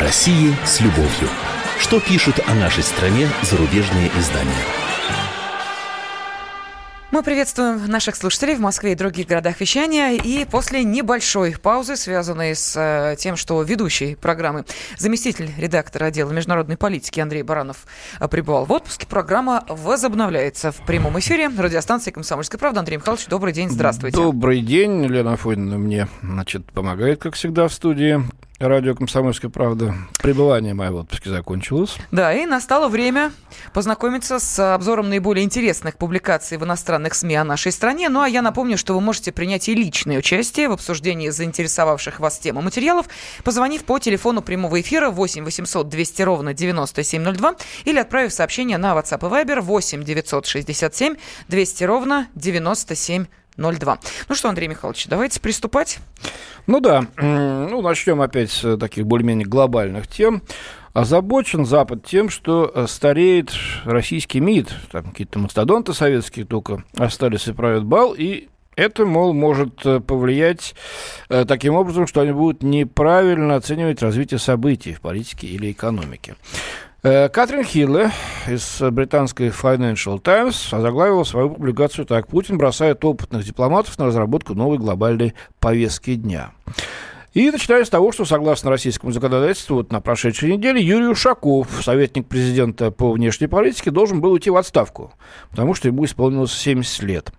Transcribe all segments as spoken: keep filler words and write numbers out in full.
О России с любовью. Что пишут о нашей стране зарубежные издания? Мы приветствуем наших слушателей в Москве и других городах вещания. И после небольшой паузы, связанной с тем, что ведущий программы, заместитель редактора отдела международной политики Андрей Баранов пребывал в отпуске, программа возобновляется в прямом эфире радиостанции «Комсомольская правда». Андрей Михайлович, добрый день, здравствуйте. Добрый день, Елена Афонина мне, значит, помогает, как всегда, в студии. Радио «Комсомольская правда». Пребывание мое в отпуске закончилось. Да, и настало время познакомиться с обзором наиболее интересных публикаций в иностранных СМИ о нашей стране. Ну, а я напомню, что вы можете принять и личное участие в обсуждении заинтересовавших вас тем и материалов, позвонив по телефону прямого эфира восемь восемьсот двести ровно девяносто семь ноль два или отправив сообщение на WhatsApp и Viber восемь девятьсот шестьдесят семь двести ровно девяносто семь ноль два. ноль два. Ну что, Андрей Михайлович, давайте приступать. Ну да, ну, начнем опять с таких более-менее глобальных тем. Озабочен Запад тем, что стареет российский МИД. Там какие-то мастодонты советские только остались и правят бал, и это, мол, может повлиять таким образом, что они будут неправильно оценивать развитие событий в политике или экономике. Катрин Хилле из британской Financial Times озаглавила свою публикацию так: «Путин бросает опытных дипломатов на разработку новой глобальной повестки дня». И начиная с того, что, согласно российскому законодательству, вот на прошедшей неделе Юрий Ушаков, советник президента по внешней политике, должен был уйти в отставку, потому что ему исполнилось семьдесят лет.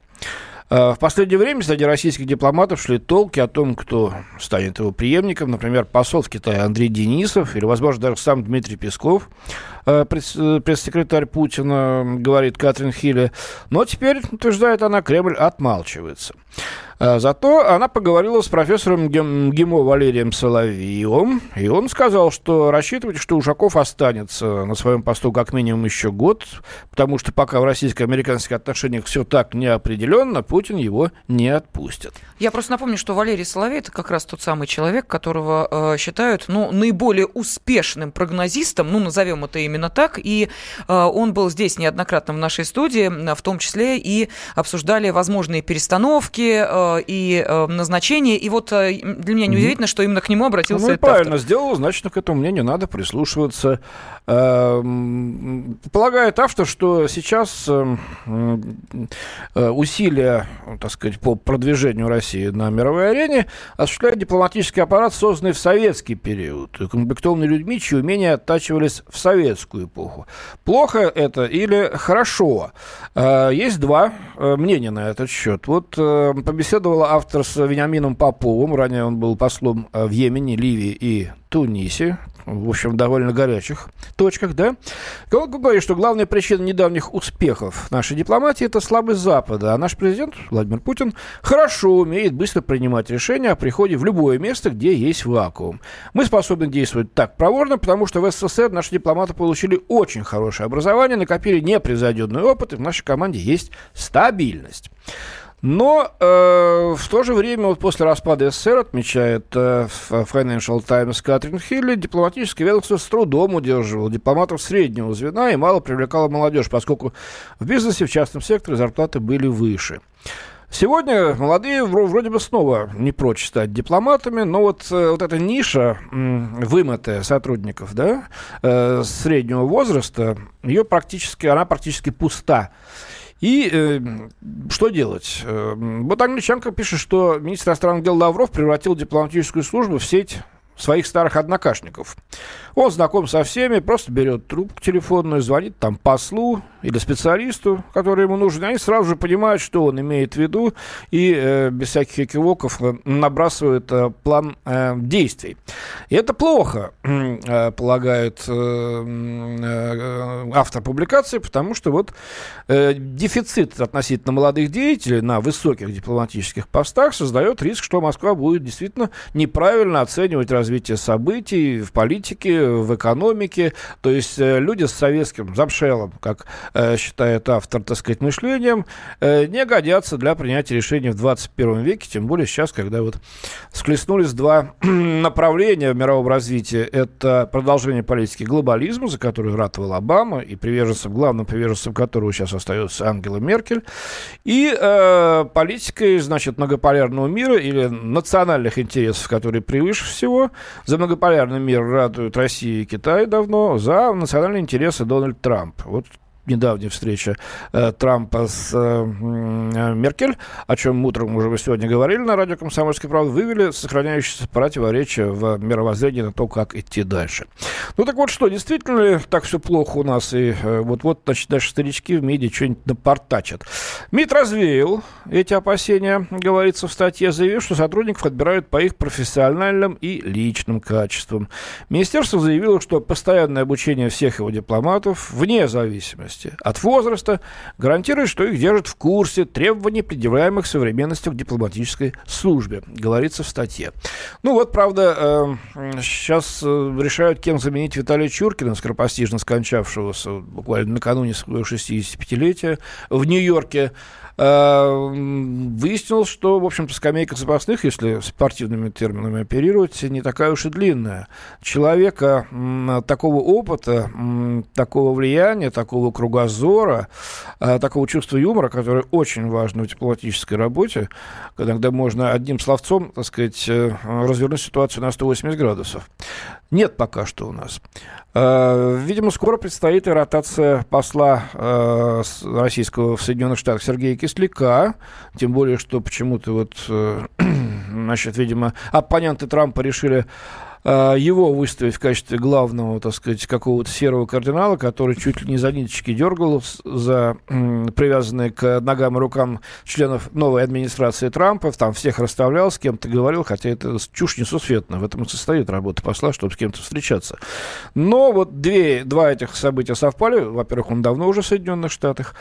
В последнее время среди российских дипломатов шли толки о том, кто станет его преемником. Например, посол в Китае Андрей Денисов или, возможно, даже сам Дмитрий Песков, пресс-секретарь Путина, говорит Катрин Хилле. Но теперь, утверждает она, Кремль отмалчивается. Зато она поговорила с профессором ГИМО Валерием Соловьем, и он сказал, что рассчитывать, что Ушаков останется на своем посту как минимум еще год, потому что пока в российско-американских отношениях все так неопределенно, Путин его не отпустит. Я просто напомню, что Валерий Соловей – это как раз тот самый человек, которого э, считают ну, наиболее успешным прогнозистом, ну, назовем это именно так, и э, он был здесь неоднократно в нашей студии, в том числе и обсуждали возможные перестановки, э, и назначение. И вот для меня неудивительно, что именно к нему обратился ну, этот автор. Ну, правильно сделал, значит, к этому мнению надо прислушиваться. Полагает автор, что сейчас усилия, так сказать, по продвижению России на мировой арене осуществляет дипломатический аппарат, созданный в советский период, комплектованный людьми, чьи умения оттачивались в советскую эпоху. Плохо это или хорошо? Есть два мнения на этот счет. Вот побеседовали автор с Вениамином Поповым. Ранее он был послом в Йемене, Ливии и Тунисе. В общем, довольно горячих точках, да? Он говорит, что главная причина недавних успехов нашей дипломатии – это слабость Запада. А наш президент Владимир Путин хорошо умеет быстро принимать решения о приходе в любое место, где есть вакуум. Мы способны действовать так проворно, потому что в СССР наши дипломаты получили очень хорошее образование, накопили непревзойденный опыт, и в нашей команде есть стабильность. Но э, в то же время, вот после распада СССР, отмечает э, Financial Times Катрин Хилле, дипломатическое ведомство с трудом удерживало дипломатов среднего звена и мало привлекало молодежь, поскольку в бизнесе, в частном секторе, зарплаты были выше. Сегодня молодые вроде бы снова не прочь стать дипломатами, но вот, вот эта ниша, вымытая сотрудников, да, э, среднего возраста, ее практически, она практически пуста. И э, что делать? Э, вот англичанка пишет, что министр иностранных дел Лавров превратил дипломатическую службу в сеть своих старых однокашников. Он знаком со всеми, просто берет трубку телефонную, звонит там послу или специалисту, который ему нужен. Они сразу же понимают, что он имеет в виду, и э, без всяких экивоков набрасывают э, план э, действий. И это плохо, э, полагает э, э, автор публикации, потому что вот э, дефицит относительно молодых деятелей на высоких дипломатических постах создает риск, что Москва будет действительно неправильно оценивать развитие событий в политике, в экономике. То есть люди с советским замшелым, как э, считает автор, так сказать, мышлением, э, не годятся для принятия решений в двадцать первом веке, тем более сейчас, когда вот схлестнулись два направления в мировом развитии. Это продолжение политики глобализма, за который ратовал Обама, и приверженцем, главным приверженцем которого сейчас остается Ангела Меркель, и э, политикой, значит, многополярного мира или национальных интересов, которые превыше всего. За многополярный мир ратуют Россия и Китай давно. За национальные интересы Дональд Трамп. Вот недавняя встреча э, Трампа с э, Меркель, о чем утром уже вы сегодня говорили на радио «Комсомольская правда», вывели сохраняющиеся противоречия в мировоззрении на то, как идти дальше. Ну так вот что, действительно ли так все плохо у нас, и э, вот-вот, значит, наши старички в МИДе что-нибудь напортачат. МИД развеял эти опасения, говорится в статье, заявив, что сотрудников отбирают по их профессиональным и личным качествам. Министерство заявило, что постоянное обучение всех его дипломатов, вне зависимости от возраста, гарантирует, что их держат в курсе требований, предъявляемых современностью к дипломатической службе, говорится в статье. Ну вот, правда, э, сейчас э, решают, кем заменить Виталия Чуркина, скоропостижно скончавшегося буквально накануне своего шестидесятипятилетия в Нью-Йорке. Выяснилось, что, в общем-то, скамейка запасных, если спортивными терминами оперировать, не такая уж и длинная. Человека такого опыта, такого влияния, такого кругозора, такого чувства юмора, которое очень важно в дипломатической работе, когда можно одним словцом, так сказать, развернуть ситуацию на сто восемьдесят градусов. Нет пока что у нас. Видимо, скоро предстоит и ротация посла российского в Соединенных Штатах Сергея Кисляка, тем более, что почему-то вот, значит, видимо, оппоненты Трампа решили его выставить в качестве главного, так сказать, какого-то серого кардинала, который чуть ли не за ниточки дергал за привязанные к ногам и рукам членов новой администрации Трампа, там всех расставлял, с кем-то говорил, хотя это чушь несусветная, в этом и состоит работа посла, чтобы с кем-то встречаться. Но вот две, два этих события совпали. Во-первых, он давно уже в Соединенных Штатах,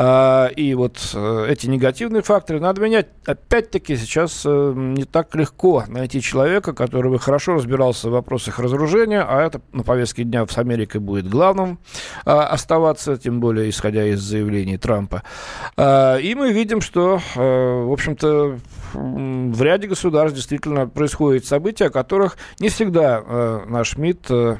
и вот эти негативные факторы надо менять. Опять-таки сейчас не так легко найти человека, которого хорошо разбирается в вопросах разоружения, а это на повестке дня с Америкой будет главным а, оставаться, тем более исходя из заявлений Трампа. А, и мы видим, что, а, в общем-то, в ряде государств действительно происходят события, о которых не всегда а, наш МИД а,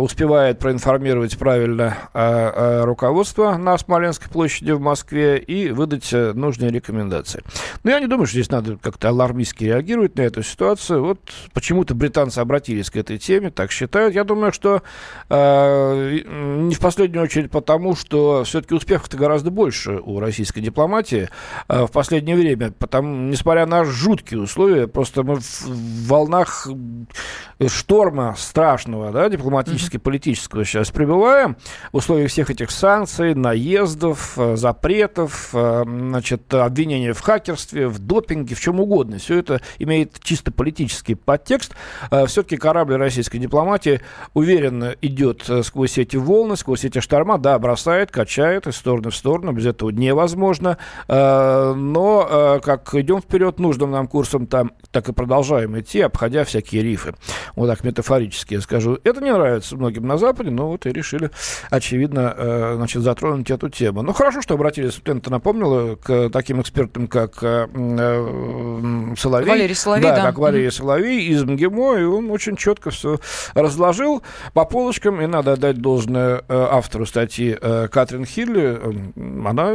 успевает проинформировать правильно а, а, руководство на Смоленской площади в Москве и выдать а, нужные рекомендации. Но я не думаю, что здесь надо как-то алармистски реагировать на эту ситуацию. Вот почему-то британцы обратились к этой теме, так считают. Я думаю, что а, не в последнюю очередь потому, что все-таки успехов-то гораздо больше у российской дипломатии а, в последнее время. Потому, несмотря на жуткие условия, просто мы в волнах шторма страшного, да, дипломатии, политического сейчас пребываем в условиях всех этих санкций, наездов, запретов, значит, обвинения в хакерстве, в допинге, в чем угодно. Все это имеет чисто политический подтекст. Все-таки корабль российской дипломатии уверенно идет сквозь эти волны, сквозь эти шторма. Да, бросает, качает из стороны в сторону. Без этого невозможно. Но как идем вперед нужным нам курсом, там, так и продолжаем идти, обходя всякие рифы. Вот так метафорически я скажу. Это не нравится многим на Западе, но вот и решили, очевидно, значит, затронуть эту тему. Ну, хорошо, что обратились, Лента напомнила, к таким экспертам, как Соловей. Валерий Соловей, да. да. Как Валерий mm-hmm. Соловей из ГИМО, и он очень четко все разложил по полочкам, и надо отдать должное автору статьи Катрин Хилле. Она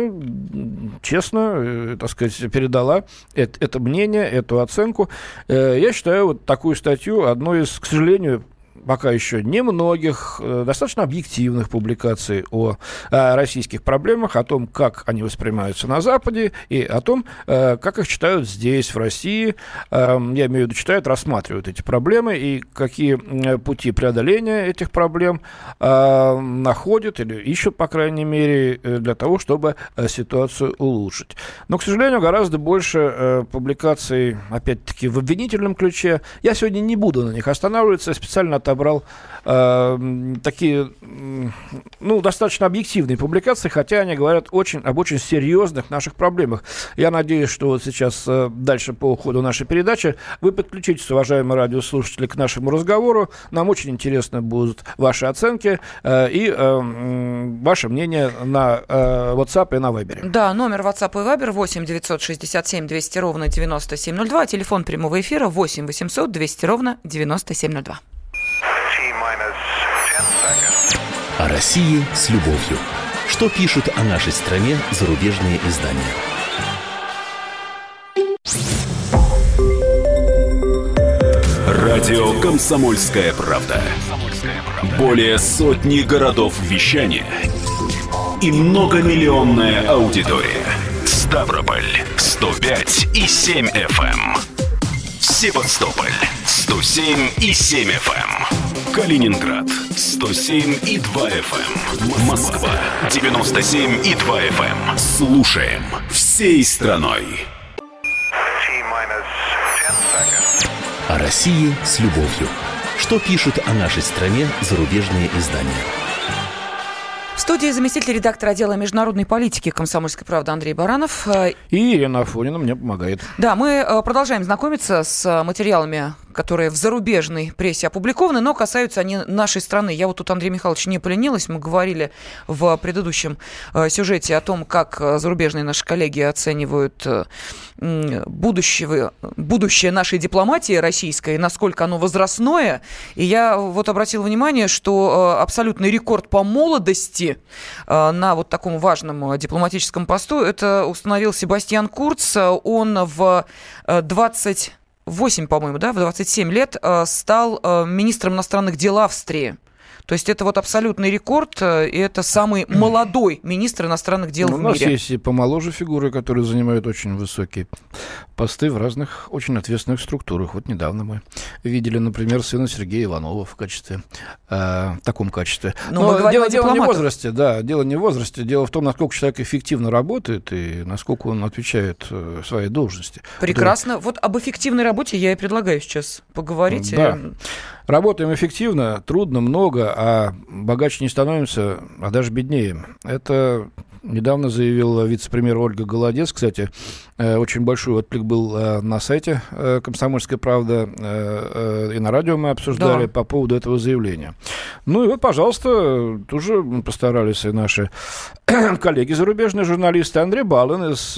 честно, так сказать, передала это, это мнение, эту оценку. Я считаю вот такую статью одной из, к сожалению, пока еще немногих, достаточно объективных публикаций о, о российских проблемах, о том, как они воспринимаются на Западе, и о том, э, как их читают здесь, в России. Э, я имею в виду, читают, рассматривают эти проблемы, и какие пути преодоления этих проблем э, находят или ищут, по крайней мере, для того, чтобы ситуацию улучшить. Но, к сожалению, гораздо больше э, публикаций, опять-таки, в обвинительном ключе. Я сегодня не буду на них останавливаться, специально от отобрал э, такие, ну, достаточно объективные публикации, хотя они говорят очень, об очень серьезных наших проблемах. Я надеюсь, что вот сейчас э, дальше по ходу нашей передачи вы подключитесь, уважаемые радиослушатели, к нашему разговору. Нам очень интересны будут ваши оценки э, и э, э, ваше мнение на э, WhatsApp и на Viber. Да, номер WhatsApp и Viber восемь девятьсот шестьдесят семь двести ровно девяносто семь ноль два, телефон прямого эфира восемь восемьсот двести ровно девяносто семь ноль два. О России с любовью. Что пишут о нашей стране зарубежные издания? Радио «Комсомольская правда». Более сотни городов вещания и многомиллионная аудитория. Ставрополь сто пять и семь эф эм. Севастополь сто семь и семь эф эм. Калининград сто семь и два эф эм. Москва девяносто семь и два эф эм. Слушаем всей страной. О России с любовью. Что пишут о нашей стране зарубежные издания? В студии заместитель редактора отдела международной политики «Комсомольской правды» Андрей Баранов. И Елена Афонина мне помогает. Да, мы продолжаем знакомиться с материалами, которые в зарубежной прессе опубликованы, но касаются они нашей страны. Я вот тут, Андрей Михайлович, не поленилась. Мы говорили в предыдущем сюжете о том, как зарубежные наши коллеги оценивают будущего, будущее нашей дипломатии российской, насколько оно возрастное. И я вот обратила внимание, что абсолютный рекорд по молодости на вот таком важном дипломатическом посту это установил Себастьян Курц. Он в двадцать восемь, по-моему, да, в двадцать семь лет стал министром иностранных дел Австрии. То есть это вот абсолютный рекорд, и это самый молодой министр иностранных дел ну, в мире. У нас есть и помоложе фигуры, которые занимают очень высокие посты в разных очень ответственных структурах. Вот недавно мы видели, например, сына Сергея Иванова в качестве, э, в таком качестве. Но, Но мы дело, дело не в возрасте, да, дело не в возрасте. Дело в том, насколько человек эффективно работает и насколько он отвечает своей должности. Прекрасно. Вот, вот об эффективной работе я и предлагаю сейчас поговорить. Да. Работаем эффективно, трудно, много, а богаче не становимся, а даже беднее. Это недавно заявила вице-премьер Ольга Голодец. Кстати, очень большой отклик был на сайте «Комсомольская правда», и на радио мы обсуждали, да, по поводу этого заявления. Ну и вот, пожалуйста, тоже постарались и наши коллеги зарубежные журналисты. Андрей Балин из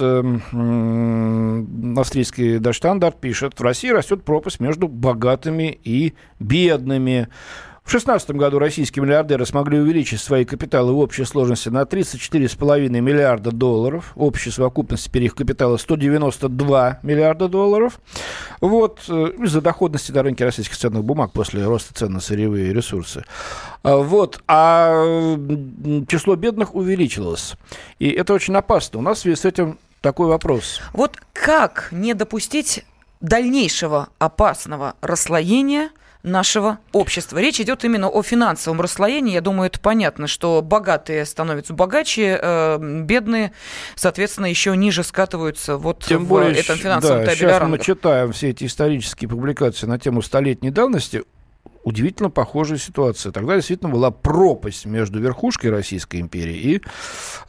австрийский Der Standard пишет: в России растет пропасть между богатыми и бедными. В две тысячи шестнадцатом году российские миллиардеры смогли увеличить свои капиталы в общей сложности на тридцать четыре целых пять десятых миллиарда долларов. Общая совокупность теперь их капитала сто девяносто два миллиарда долларов. Вот, из-за доходности на рынке российских ценных бумаг после роста цен на сырьевые ресурсы. Вот, а число бедных увеличилось. И это очень опасно. У нас в связи с этим такой вопрос. Вот как не допустить дальнейшего опасного расслоения нашего общества? Речь идет именно о финансовом расслоении. Я думаю, это понятно, что богатые становятся богаче, бедные, соответственно, еще ниже скатываются вот тем в более, этом финансовом да, табеле рангов. Мы читаем все эти исторические публикации на тему столетней давности. Удивительно похожая ситуация. Тогда действительно была пропасть между верхушкой Российской империи и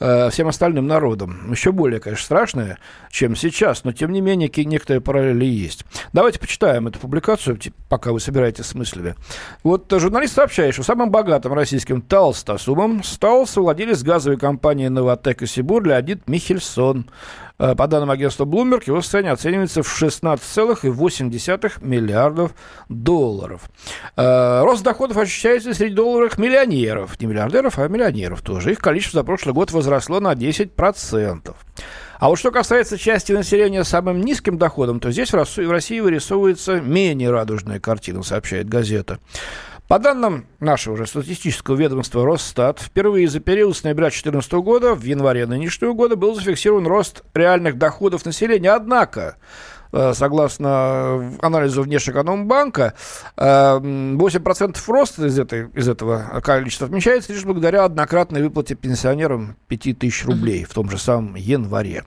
э, всем остальным народом. Еще более, конечно, страшная, чем сейчас, но, тем не менее, некоторые параллели есть. Давайте почитаем эту публикацию, пока вы собираетесь с мыслями. Вот журналист сообщает, что самым богатым российским толстосумом стал совладелец газовой компании «Новатэк» и «Сибур» Леонид Михельсон. По данным агентства Bloomberg, его состояние оценивается в шестнадцать целых восемь десятых миллиардов долларов. Рост доходов ощущается среди долларовых миллионеров. Не миллиардеров, а миллионеров тоже. Их количество за прошлый год возросло на десять процентов. А вот что касается части населения с самым низким доходом, то здесь в России вырисовывается менее радужная картина, сообщает газета. По данным нашего уже статистического ведомства Росстат, впервые за период с ноября две тысячи четырнадцатого года в январе нынешнего года был зафиксирован рост реальных доходов населения. Однако, согласно анализу Внешэкономбанка, восемь процентов роста из, этой, из этого количества отмечается лишь благодаря однократной выплате пенсионерам пять тысяч рублей в том же самом январе.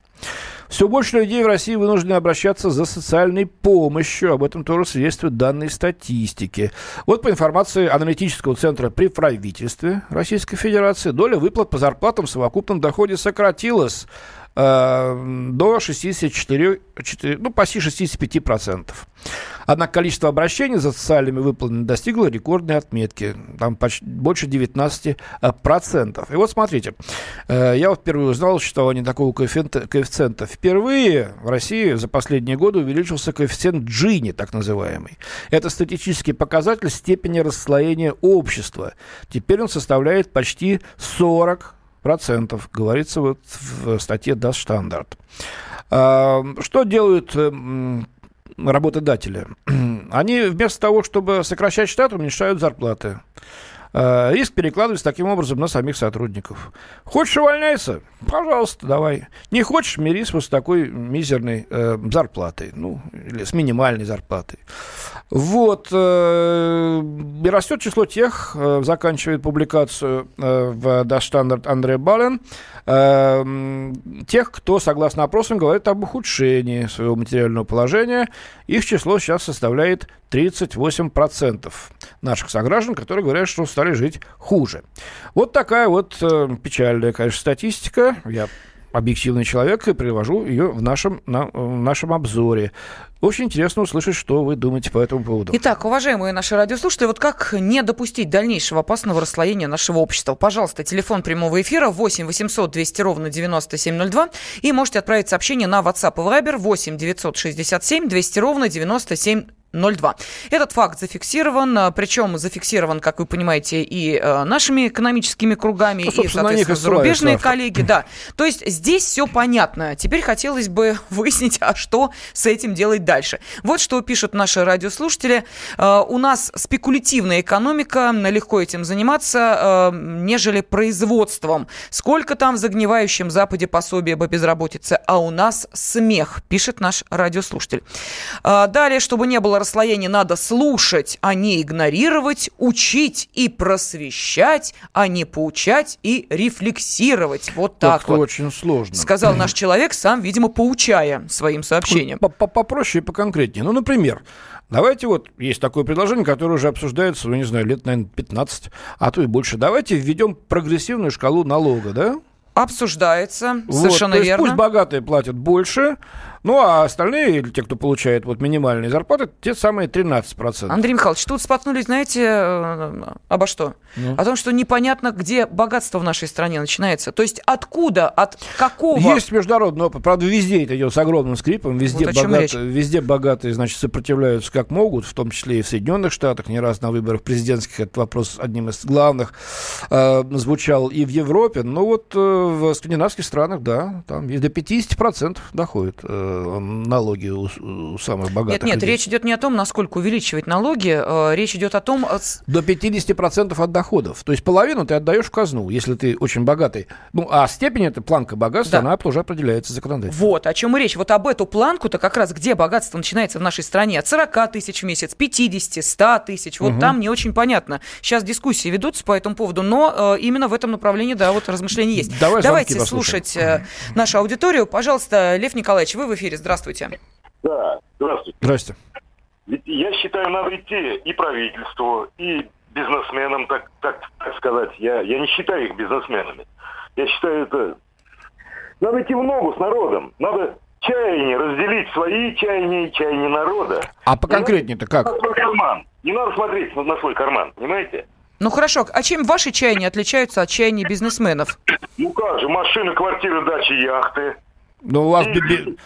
Все больше людей в России вынуждены обращаться за социальной помощью. Об этом тоже свидетельствуют данные статистики. Вот по информации аналитического центра при правительстве Российской Федерации, доля выплат по зарплатам в совокупном доходе сократилась э, до шестьдесят четыре, четыре, ну, почти шестьдесят пять процентов. Однако количество обращений за социальными выплатами достигло рекордной отметки. Там почти больше девятнадцать процентов. И вот смотрите, я впервые узнал о существовании такого коэффициента. Впервые в России за последние годы увеличился коэффициент Джини, так называемый. Это статистический показатель степени расслоения общества. Теперь он составляет почти сорок процентов, говорится вот в статье Der Standard. Что делают работодатели? Они вместо того, чтобы сокращать штат, уменьшают зарплаты. Риск перекладывается таким образом на самих сотрудников. Хочешь увольняйся? Пожалуйста, давай. Не хочешь, мирись вот с такой мизерной э, зарплатой. Ну, или с минимальной зарплатой. Вот. Э, и растет число тех, э, заканчивает публикацию э, в Der Standard Андрей Балин, э, тех, кто, согласно опросам, говорит об ухудшении своего материального положения. Их число сейчас составляет тридцать восемь процентов наших сограждан, которые говорят, что стали жить хуже. Вот такая вот э, печальная, конечно, статистика. Я объективный человек и привожу ее в нашем, на, в нашем обзоре. Очень интересно услышать, что вы думаете по этому поводу. Итак, уважаемые наши радиослушатели, вот как не допустить дальнейшего опасного расслоения нашего общества? Пожалуйста, телефон прямого эфира восемь восемьсот двести ровно девяносто семь ноль два. И можете отправить сообщение на WhatsApp и Viber восемь девятьсот шестьдесят семь двести ровно девяносто семь ноль два. Этот факт зафиксирован, причем зафиксирован, как вы понимаете, и нашими экономическими кругами, ну, и, соответственно, зарубежные коллеги. Да. То есть здесь все понятно. Теперь хотелось бы выяснить, а что с этим делать дальше. Вот что пишут наши радиослушатели. У нас спекулятивная экономика, легко этим заниматься, нежели производством. Сколько там в загнивающем Западе пособия по безработице, а у нас смех, пишет наш радиослушатель. Далее, чтобы не было расслоение, надо слушать, а не игнорировать, учить и просвещать, а не поучать и рефлексировать. Вот так это вот. Очень сложно. Сказал наш человек, сам, видимо, поучая своим сообщением. Попроще и поконкретнее. Ну, например, давайте вот, есть такое предложение, которое уже обсуждается, ну, не знаю, лет, наверное, пятнадцать, а то и больше. Давайте введем прогрессивную шкалу налога, да? Обсуждается, вот, совершенно то есть верно. Пусть богатые платят больше, ну а остальные, или те, кто получает вот минимальные зарплаты, те самые тринадцать процентов. Андрей Михайлович, тут споткнулись, знаете, обо что? Ну. О том, что непонятно, где богатство в нашей стране начинается. То есть откуда, от какого... Есть международный опыт, правда, везде это идет с огромным скрипом, везде, вот богат... везде богатые, значит, сопротивляются как могут, в том числе и в Соединенных Штатах, не раз на выборах президентских этот вопрос одним из главных э, звучал и в Европе, но вот... В скандинавских странах, да, там до пятьдесят процентов доходят э, налоги у, у самых богатых. Нет, нет, людей. Речь идет не о том, насколько увеличивать налоги, э, речь идет о том... До пятьдесят процентов от доходов. То есть половину ты отдаешь в казну, если ты очень богатый. Ну, а степень, это планка богатства, да, она тоже определяется законодательством. Вот, о чем и речь. Вот об эту планку-то как раз, где богатство начинается в нашей стране. От сорок тысяч в месяц, пятьдесят, сто тысяч. Вот угу. Там не очень понятно. Сейчас дискуссии ведутся по этому поводу, но э, именно в этом направлении, да, вот размышления есть. Давай Давайте слушать э, нашу аудиторию. Пожалуйста, Лев Николаевич, вы в эфире. Здравствуйте. Да, здравствуйте. Здравствуйте. Я считаю, надо идти и правительству, и бизнесменам, так, так, так сказать. Я, я не считаю их бизнесменами. Я считаю, это... Надо идти в ногу с народом. Надо чаяния разделить, свои чаяния и чаяния народа. А поконкретнее-то как? Не надо смотреть на свой карман, понимаете? Ну хорошо, а чем ваши чаяния отличаются от чаяний бизнесменов? Ну как же, машины, квартиры, дачи, яхты. Ну у вас,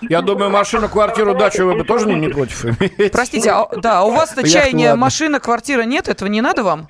я думаю, машину, квартиру, дачу вы бы тоже не, не против иметь. Простите, а, да, у вас-то чаяния машина, квартира нет, этого не надо вам?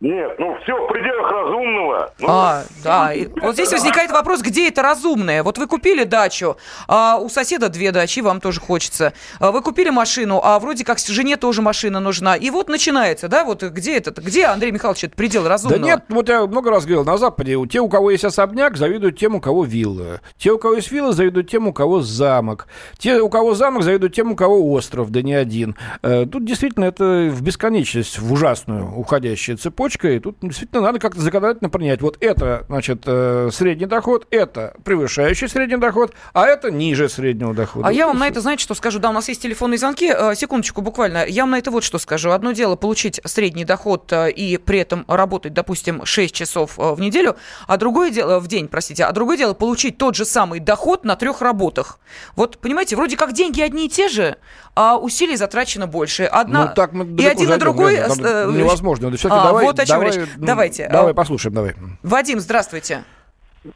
Нет, ну все в пределах разумного. Ну... А, да, и вот здесь возникает вопрос, где это разумное? Вот вы купили дачу, а у соседа две дачи, вам тоже хочется. Вы купили машину, а вроде как жене тоже машина нужна. И вот начинается, да, вот где этот, где, Андрей Михайлович, это предел разумного? Да нет, вот я много раз говорил, на Западе те, у кого есть особняк, завидуют тем, у кого вилла. Те, у кого есть вилла, завидуют тем, у кого замок. Те, у кого замок, завидуют тем, у кого остров, да не один. Тут действительно это в бесконечность, в ужасную уходящую цепочку. И тут действительно надо как-то законодательно принять. Вот это, значит, средний доход, это превышающий средний доход, а это ниже среднего дохода. А я вам на это, знаете, что скажу? Да, у нас есть телефонные звонки. Секундочку буквально. Я вам на это вот что скажу. Одно дело получить средний доход и при этом работать, допустим, шесть часов в неделю, а другое дело, в день, простите, а другое дело получить тот же самый доход на трех работах. Вот, понимаете, вроде как деньги одни и те же, а усилий затрачено больше. Одна... Ну, так мы далеко и один, и другой... Невозможно. Да, все-таки а, давай... Вот Давай, речь. Давайте. Давай послушаем, давай. Вадим, здравствуйте.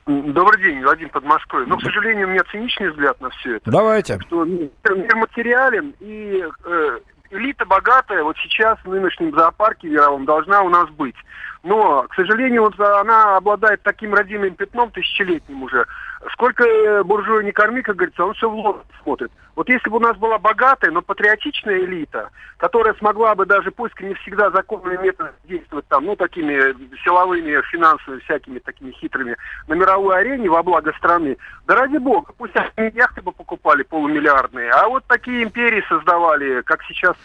Добрый день, Вадим, под Москвой. Но, к сожалению, у меня циничный взгляд на все это. Давайте. Что мир материален, и э, элита богатая вот сейчас в нынешнем зоопарке мировом должна у нас быть. Но, к сожалению, вот она обладает таким родимым пятном тысячелетним уже, Сколько буржуя не корми, как говорится, он все в лоб смотрит. Вот если бы у нас была богатая, но патриотичная элита, которая смогла бы даже, пусть не всегда законными методами действовать там, ну, такими силовыми, финансовыми, всякими такими хитрыми, на мировой арене во благо страны, да ради бога, пусть они яхты бы покупали полумиллиардные, а вот такие империи создавали, как сейчас,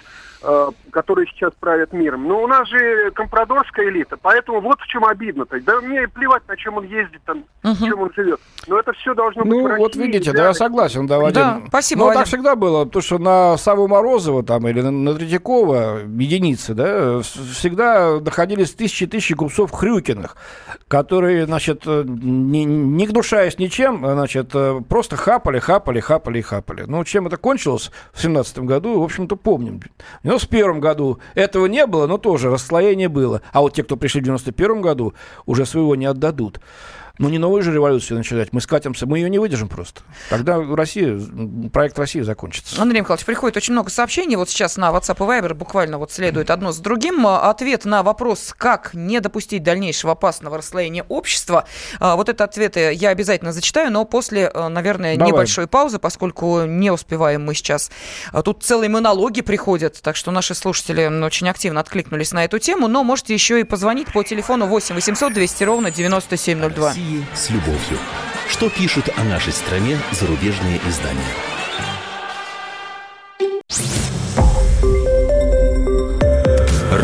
э, которые сейчас правят миром. Но у нас же компрадорская элита, поэтому вот в чем обидно-то. Да мне плевать, на чем он ездит, там, угу. чем он живет. Но это все должно быть ну, в России. Ну, вот видите, да, да, я согласен, да, Вадим. Да, спасибо, ну, Вадим. Так всегда было, потому что на Саву Морозова там, или на, на Третьякова, единицы, да, всегда находились тысячи и тысячи купцов Хрюкиных, которые, значит, не, не гнушаясь ничем, значит, просто хапали, хапали, хапали и хапали. Ну, чем это кончилось в семнадцатом году, в общем-то, помним. В девяносто первом году этого не было, но тоже расслоение было. А вот те, кто пришли в девяносто первом году, уже своего не отдадут. Ну, не новую же революцию начинать. Мы скатимся, мы ее не выдержим просто. Тогда Россия, проект России закончится. Андрей Михайлович, приходит очень много сообщений. Вот сейчас на WhatsApp и Viber буквально вот следует одно с другим. Ответ на вопрос, как не допустить дальнейшего опасного расслоения общества. Вот это ответы я обязательно зачитаю, но после, наверное, Давай. небольшой паузы, поскольку не успеваем мы сейчас. Тут целые монологи приходят, так что наши слушатели очень активно откликнулись на эту тему. Но можете еще и позвонить по телефону восемь восемьсот двести ровно девяносто семь ноль два. С любовью. Что пишут о нашей стране зарубежные издания?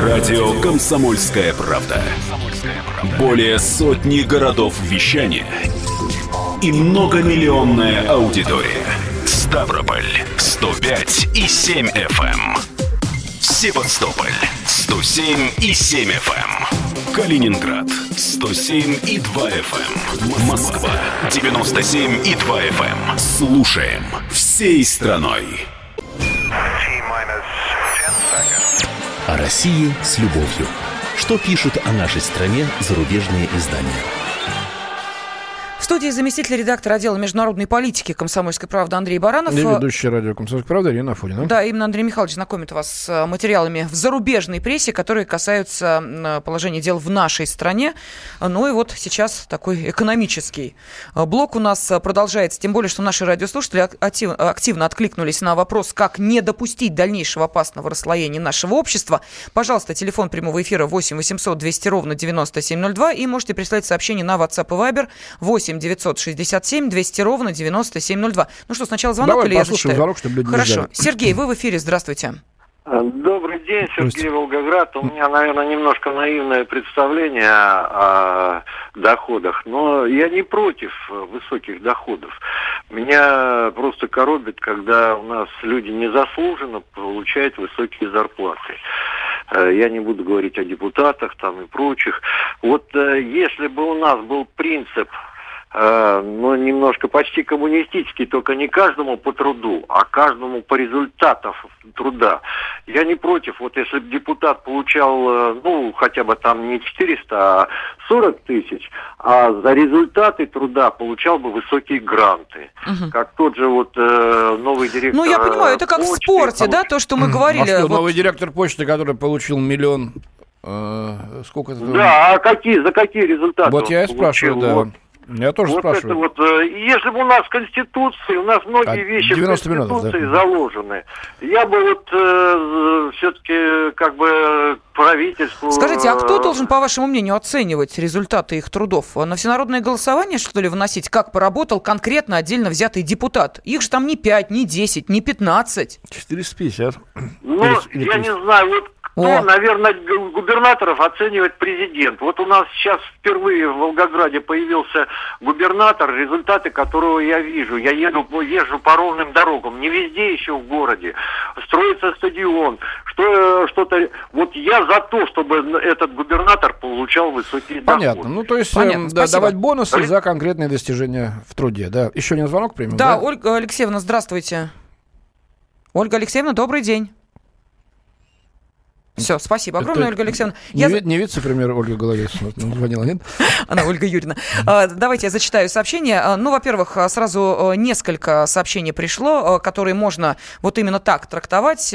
Радио «Комсомольская правда». Более сотни городов вещания и многомиллионная аудитория. Ставрополь сто пять и семь эф эм. Севастополь сто семь и семь эф эм. Калининград сто семь и два эф эм. Москва девяносто семь и два эф эм. Слушаем всей страной. О России с любовью. Что пишут о нашей стране зарубежные издания? В студии заместитель редактора отдела международной политики «Комсомольской правды» Андрей Баранов. И ведущая радио «Комсомольская правда» Елена Афонина. Да, именно Андрей Михайлович знакомит вас с материалами в зарубежной прессе, которые касаются положения дел в нашей стране. Ну и вот сейчас такой экономический блок у нас продолжается. Тем более, что наши радиослушатели активно откликнулись на вопрос, как не допустить дальнейшего опасного расслоения нашего общества. Пожалуйста, телефон прямого эфира восемь восемьсот двести ровно девяносто семь ноль два. И можете прислать сообщение на WhatsApp и Viber восемь девятьсот шестьдесят семь двести ровно девяносто семь ноль два. Ну что, сначала звонок Давай или я зачитаю? Звонок, чтобы люди Хорошо. Сергей, вы в эфире, здравствуйте. Добрый день, Сергей, Волгоград. У меня, наверное, немножко наивное представление о, о доходах, но я не против высоких доходов. Меня просто коробит, когда у нас люди незаслуженно получают высокие зарплаты. Я не буду говорить о депутатах там и прочих. Вот если бы у нас был принцип, ну, немножко почти коммунистический, только не каждому по труду, а каждому по результатам труда. Я не против, вот если бы депутат получал, ну, хотя бы там не четыреста, а сорок тысяч, а за результаты труда получал бы высокие гранты. Угу. Как тот же вот э, новый директор... Ну, я понимаю, это как почты, в спорте, получ... да, то, что мы mm-hmm. говорили. А что, вот... новый директор почты, который получил миллион... Э, сколько это... Да, а какие, за какие результаты вот он я и получил? Спрашиваю, да. Вот. Я тоже вот спрашиваю. Вот это вот, если бы у нас в Конституции, у нас многие а, вещи в Конституции минут, да. заложены, я бы вот э, все-таки как бы правительству... Скажите, а кто должен, по вашему мнению, оценивать результаты их трудов? На всенародное голосование, что ли, выносить? Как поработал конкретно отдельно взятый депутат? Их же там не пять, не десять, не пятнадцать. четыреста пятьдесят. Ну, я не знаю, вот... Ну, наверное, губернаторов оценивает президент. Вот у нас сейчас впервые в Волгограде появился губернатор, результаты которого я вижу. Я еду, езжу по ровным дорогам, не везде еще в городе. Строится стадион, что, что-то... Вот я за то, чтобы этот губернатор получал высокие доходы. Понятно. Ну, то есть Понятно, да, давать бонусы Алексей... за конкретные достижения в труде. Да. Еще один звонок примем. Да, да, Ольга Алексеевна, здравствуйте. Ольга Алексеевна, добрый день. Все, спасибо огромное, это Ольга Алексеевна. Не, я... не вице-премьер Ольга Голодец звонила, нет? Она Ольга Юрьевна. Давайте я зачитаю сообщение. Ну, во-первых, сразу несколько сообщений пришло, которые можно вот именно так трактовать.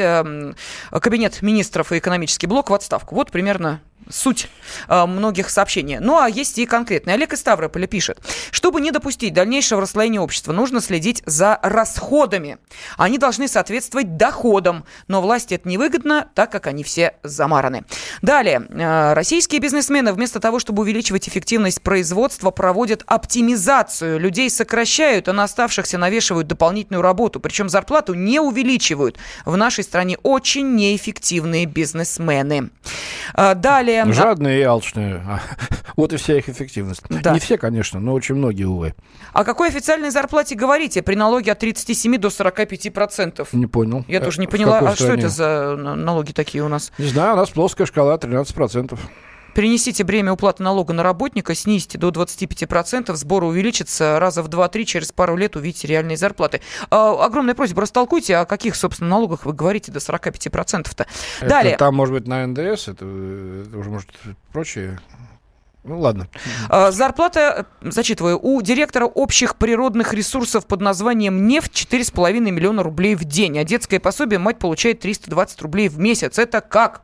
Кабинет министров и экономический блок в отставку. Вот примерно суть э, многих сообщений. Ну, а есть и конкретные. Олег из Ставрополя пишет. Чтобы не допустить дальнейшего расслоения общества, нужно следить за расходами. Они должны соответствовать доходам, но власти это невыгодно, так как они все замараны. Далее. Э, российские бизнесмены вместо того, чтобы увеличивать эффективность производства, проводят оптимизацию. Людей сокращают, а на оставшихся навешивают дополнительную работу. Причем зарплату не увеличивают. В нашей стране очень неэффективные бизнесмены. Э, далее. Жадные и алчные. Вот и вся их эффективность. Да. Не все, конечно, но очень многие, увы. О какой официальной зарплате говорите? При налоге от тридцати семи до сорока пяти процентов. Не понял. Я тоже не поняла, а что это за налоги такие у нас? Не знаю, у нас плоская шкала тринадцать процентов. Перенесите бремя уплаты налога на работника, снизите до двадцати пяти процентов, сборы увеличатся раза в два-три, через пару лет увидите реальные зарплаты. А, огромная просьба, растолкуйте, о каких, собственно, налогах вы говорите до сорока пяти процентов-то. Это далее. Там, может быть, на эн дэ эс, это, это уже, может, прочее... Ну, ладно. Зарплата, зачитываю, у директора общих природных ресурсов под названием «Нефть» четыре с половиной миллиона рублей в день, а детское пособие мать получает триста двадцать рублей в месяц. Это как?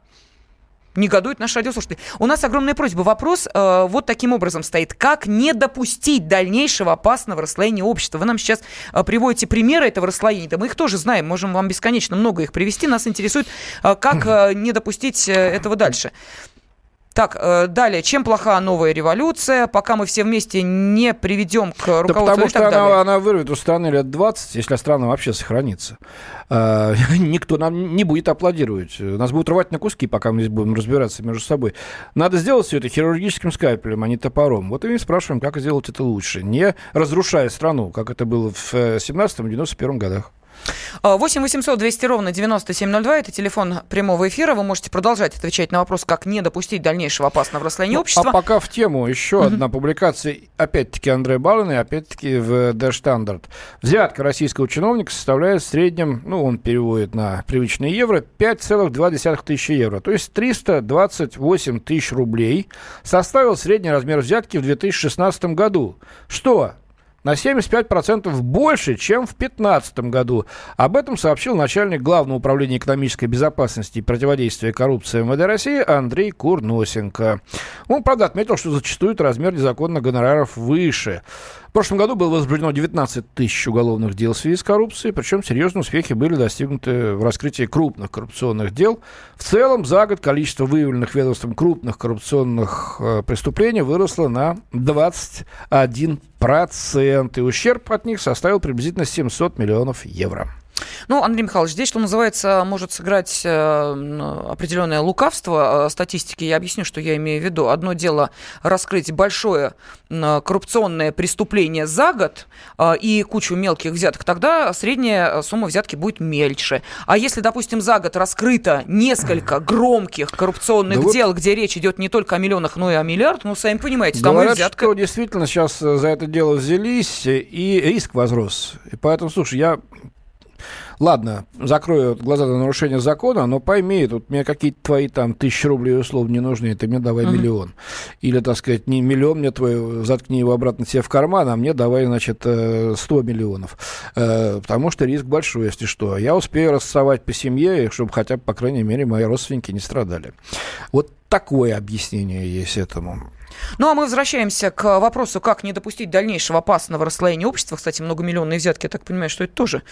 Негодует наш радиослушатель. У нас огромная просьба. Вопрос э, вот таким образом стоит. Как не допустить дальнейшего опасного расслоения общества? Вы нам сейчас э, приводите примеры этого расслоения. Да мы их тоже знаем. Можем вам бесконечно много их привести. Нас интересует, э, как э, не допустить э, этого дальше. Так, э, далее. Чем плоха новая революция? Пока мы все вместе не приведем к руководству. Да потому что она, она вырвет у страны лет двадцать, если страна вообще сохранится. Э, никто нам не будет аплодировать. Нас будут рвать на куски, пока мы здесь будем разбираться между собой. Надо сделать все это хирургическим скальпелем, а не топором. Вот и спрашиваем, как сделать это лучше, не разрушая страну, как это было в семнадцатом-девяносто первом годах. восемь восемьсот двести ровно девяносто семь ноль два. Это телефон прямого эфира. Вы можете продолжать отвечать на вопрос, как не допустить дальнейшего опасного расслоения ну, общества. А пока в тему еще mm-hmm. одна публикация, опять-таки Андрея Балина, опять-таки в Der Standard. Взятка российского чиновника составляет в среднем, ну, он переводит на привычные евро, пять целых две десятых тысячи евро. То есть триста двадцать восемь тысяч рублей составил средний размер взятки в две тысячи шестнадцатом году. Что? На семьдесят пять процентов больше, чем в две тысячи пятнадцатом году. Об этом сообщил начальник Главного управления экономической безопасности и противодействия коррупции МВД России Андрей Курносенко. Он, правда, отметил, что зачастую размер незаконных гонораров выше. В прошлом году было возбуждено девятнадцать тысяч уголовных дел в связи с коррупцией, причем серьезные успехи были достигнуты в раскрытии крупных коррупционных дел. В целом за год количество выявленных ведомством крупных коррупционных э, преступлений выросло на двадцать один процент, и ущерб от них составил приблизительно семьсот миллионов евро. Ну, Андрей Михайлович, здесь, что называется, может сыграть определенное лукавство статистики. Я объясню, что я имею в виду. Одно дело раскрыть большое коррупционное преступление за год и кучу мелких взяток, тогда средняя сумма взятки будет мельче. А если, допустим, за год раскрыто несколько громких коррупционных да дел, вот... где речь идет не только о миллионах, но и о миллиардах, ну, сами понимаете, там говорят, и взятка... Говорят, что действительно сейчас за это дело взялись, и риск возрос. И поэтому, слушай, я... Ладно, закрою глаза на нарушение закона, но пойми, тут мне какие-то твои там тысячи рублей условно не нужны, ты мне давай uh-huh. миллион. Или, так сказать, не миллион мне твой, заткни его обратно себе в карман, а мне давай, значит, сто миллионов. Потому что риск большой, если что. Я успею рассовать по семье, чтобы хотя бы, по крайней мере, мои родственники не страдали. Вот такое объяснение есть этому. Ну, а мы возвращаемся к вопросу, как не допустить дальнейшего опасного расслоения общества. Кстати, многомиллионные взятки, я так понимаю, что это тоже